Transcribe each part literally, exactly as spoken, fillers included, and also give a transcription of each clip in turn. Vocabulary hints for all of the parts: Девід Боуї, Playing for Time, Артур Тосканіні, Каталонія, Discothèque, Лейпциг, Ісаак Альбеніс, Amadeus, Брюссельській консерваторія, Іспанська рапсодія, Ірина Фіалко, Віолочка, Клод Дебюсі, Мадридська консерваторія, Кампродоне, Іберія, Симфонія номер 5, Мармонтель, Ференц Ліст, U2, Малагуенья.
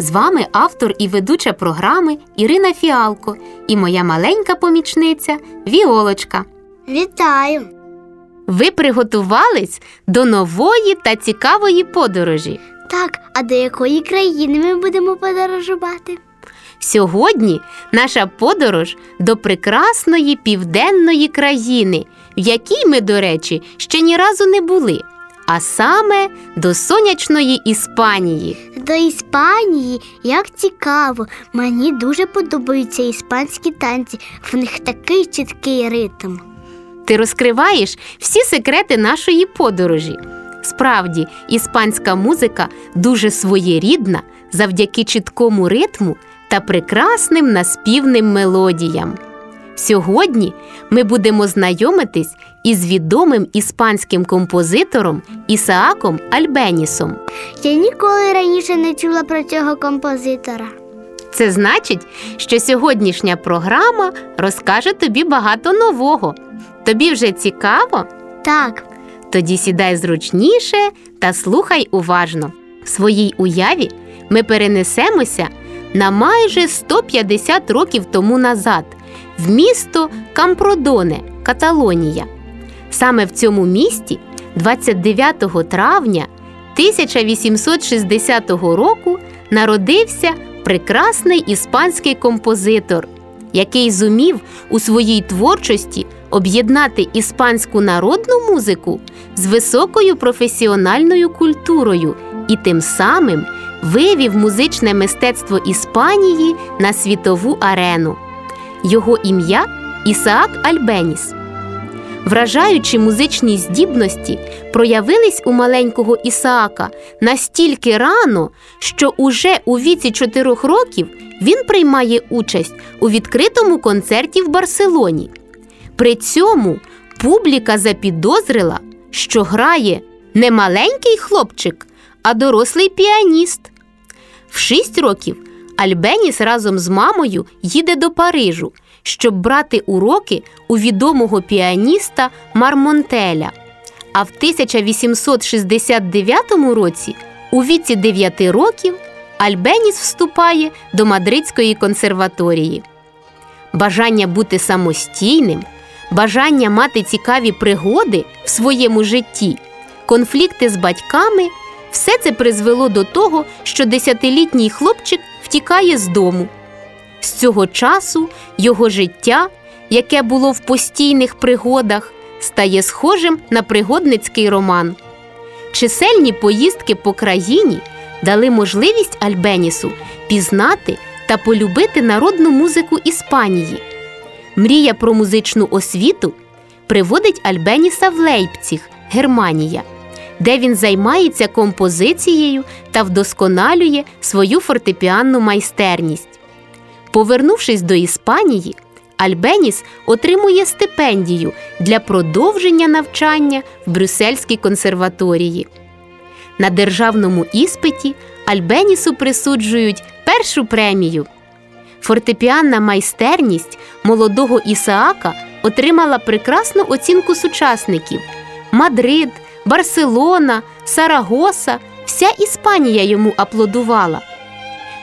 З вами автор і ведуча програми Ірина Фіалко і моя маленька помічниця Віолочка. Вітаю! Ви приготувались до нової та цікавої подорожі? Так, а до якої країни ми будемо подорожувати? Сьогодні наша подорож до прекрасної південної країни, в якій ми, до речі, ще ні разу не були. А саме до сонячної Іспанії. До Іспанії? Як цікаво! Мені дуже подобаються іспанські танці. В них такий чіткий ритм. Ти розкриваєш всі секрети нашої подорожі. Справді, іспанська музика дуже своєрідна завдяки чіткому ритму та прекрасним наспівним мелодіям. Сьогодні ми будемо знайомитись із відомим іспанським композитором Ісааком Альбенісом. Я ніколи раніше не чула про цього композитора. Це значить, що сьогоднішня програма розкаже тобі багато нового. Тобі вже цікаво? Так. Тоді сідай зручніше та слухай уважно. В своїй уяві ми перенесемося на майже сто п'ятдесят років тому назад – в місто Кампродоне, Каталонія. Саме в цьому місті двадцять дев'ятого травня тисяча вісімсот шістдесятого року народився прекрасний іспанський композитор, який зумів у своїй творчості об'єднати іспанську народну музику з високою професіональною культурою і тим самим вивів музичне мистецтво Іспанії на світову арену. Його ім'я – Ісаак Альбеніс. Вражаючі музичні здібності проявились у маленького Ісаака настільки рано, що уже у віці чотирьох років він приймає участь у відкритому концерті в Барселоні. При цьому публіка запідозрила, що грає не маленький хлопчик, а дорослий піаніст. В шість років Альбеніс разом з мамою їде до Парижу, щоб брати уроки у відомого піаніста Мармонтеля. А в тисяча вісімсот шістдесят дев'ятому році, у віці дев'яти років, Альбеніс вступає до Мадридської консерваторії. Бажання бути самостійним, бажання мати цікаві пригоди в своєму житті, конфлікти з батьками – все це призвело до того, що десятилітній хлопчик втікає з дому. З цього часу його життя, яке було в постійних пригодах, стає схожим на пригодницький роман. Чисельні поїздки по країні дали можливість Альбенісу пізнати та полюбити народну музику Іспанії. Мрія про музичну освіту приводить Альбеніса в Лейпциг, Германія, де він займається композицією та вдосконалює свою фортепіанну майстерність. Повернувшись до Іспанії, Альбеніс отримує стипендію для продовження навчання в Брюссельській консерваторії. На державному іспиті Альбенісу присуджують першу премію. Фортепіанна майстерність молодого Ісаака отримала прекрасну оцінку сучасників. Мадрид, Барселона, Сарагоса – вся Іспанія йому аплодувала.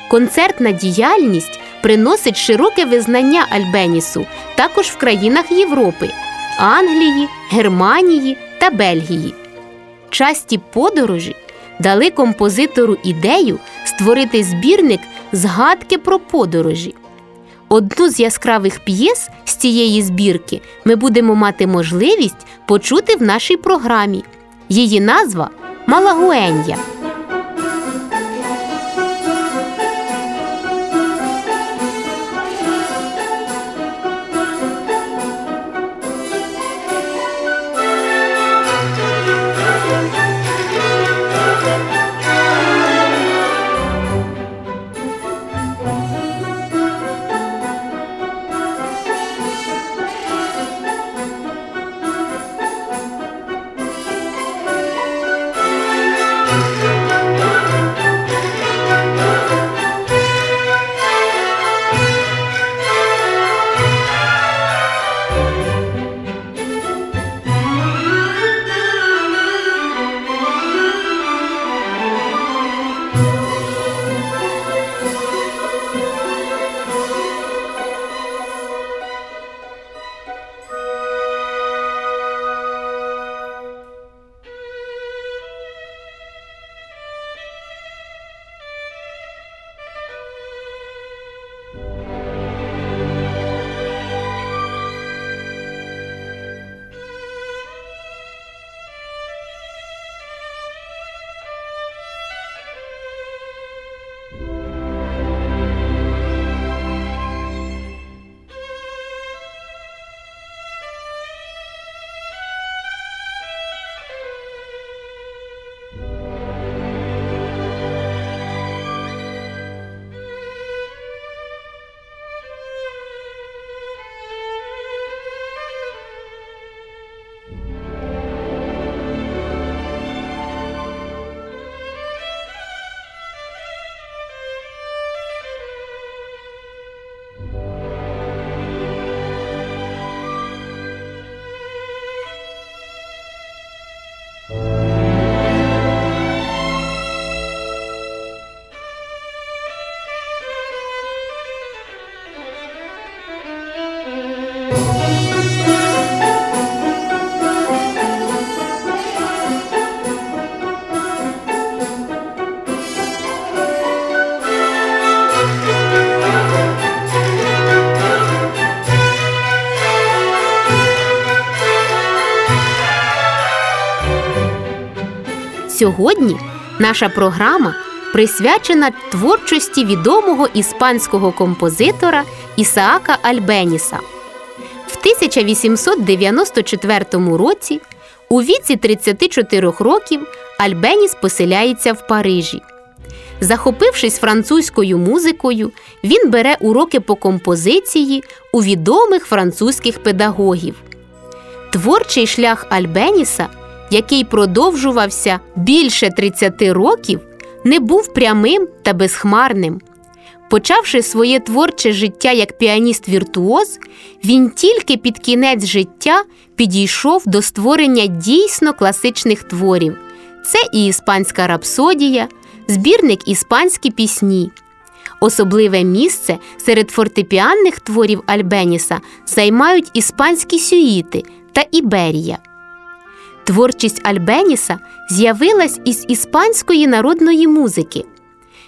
Концертна діяльність приносить широке визнання Альбенісу також в країнах Європи – Англії, Германії та Бельгії. Часті подорожі дали композитору ідею створити збірник «Згадки про подорожі». Одну з яскравих п'єс з цієї збірки ми будемо мати можливість почути в нашій програмі. Її назва – «Малагуенья». Сьогодні наша програма присвячена творчості відомого іспанського композитора Ісаака Альбеніса. В тисяча вісімсот дев'яносто четвертому році у віці тридцяти чотирьох років Альбеніс поселяється в Парижі. Захопившись французькою музикою, він бере уроки по композиції у відомих французьких педагогів. Творчий шлях Альбеніса, який продовжувався більше тридцяти років, не був прямим та безхмарним. Почавши своє творче життя як піаніст-віртуоз, він тільки під кінець життя підійшов до створення дійсно класичних творів. Це і «Іспанська рапсодія», збірник «Іспанські пісні». Особливе місце серед фортепіанних творів Альбеніса займають іспанські сюїти та «Іберія». Творчість Альбеніса з'явилась із іспанської народної музики.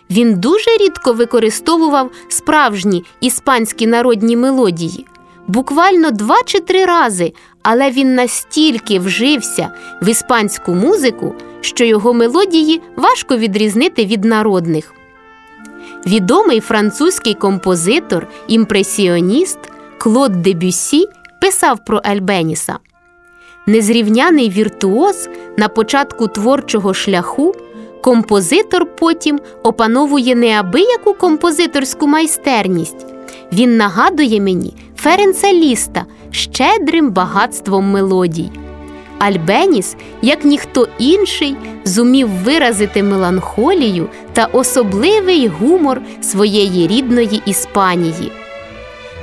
Він дуже рідко використовував справжні іспанські народні мелодії. Буквально два чи три рази, але він настільки вжився в іспанську музику, що його мелодії важко відрізнити від народних. Відомий французький композитор, імпресіоніст Клод Дебюсі писав про Альбеніса. Незрівняний віртуоз на початку творчого шляху, композитор потім опановує неабияку композиторську майстерність. Він нагадує мені Ференца Ліста щедрим багатством мелодій. Альбеніс, як ніхто інший, зумів виразити меланхолію та особливий гумор своєї рідної Іспанії.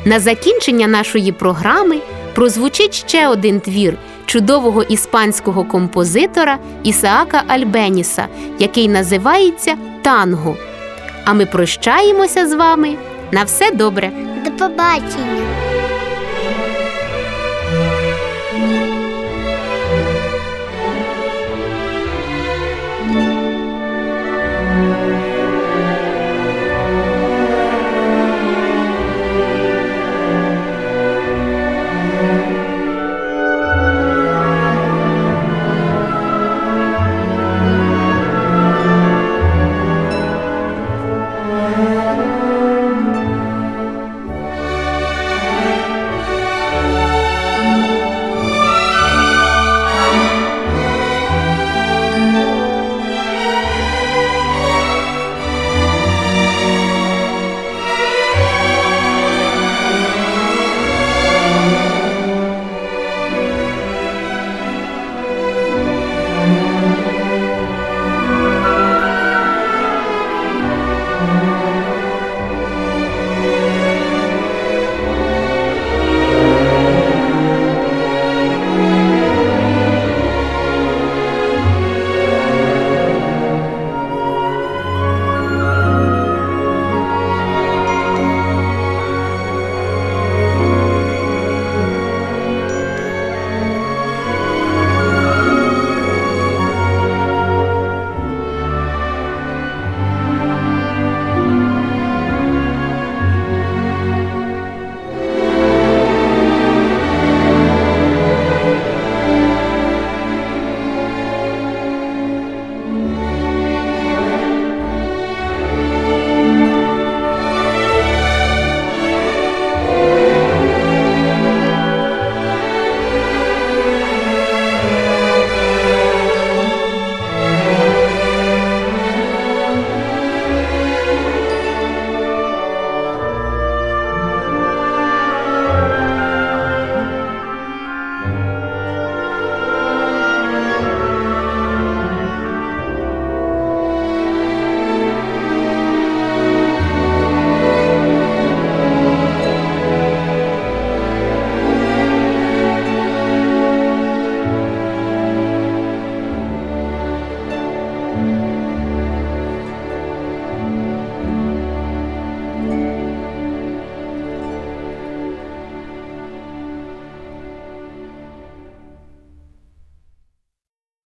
На закінчення нашої програми прозвучить ще один твір чудового іспанського композитора Ісаака Альбеніса, який називається «Танго». А ми прощаємося з вами. На все добре! До побачення!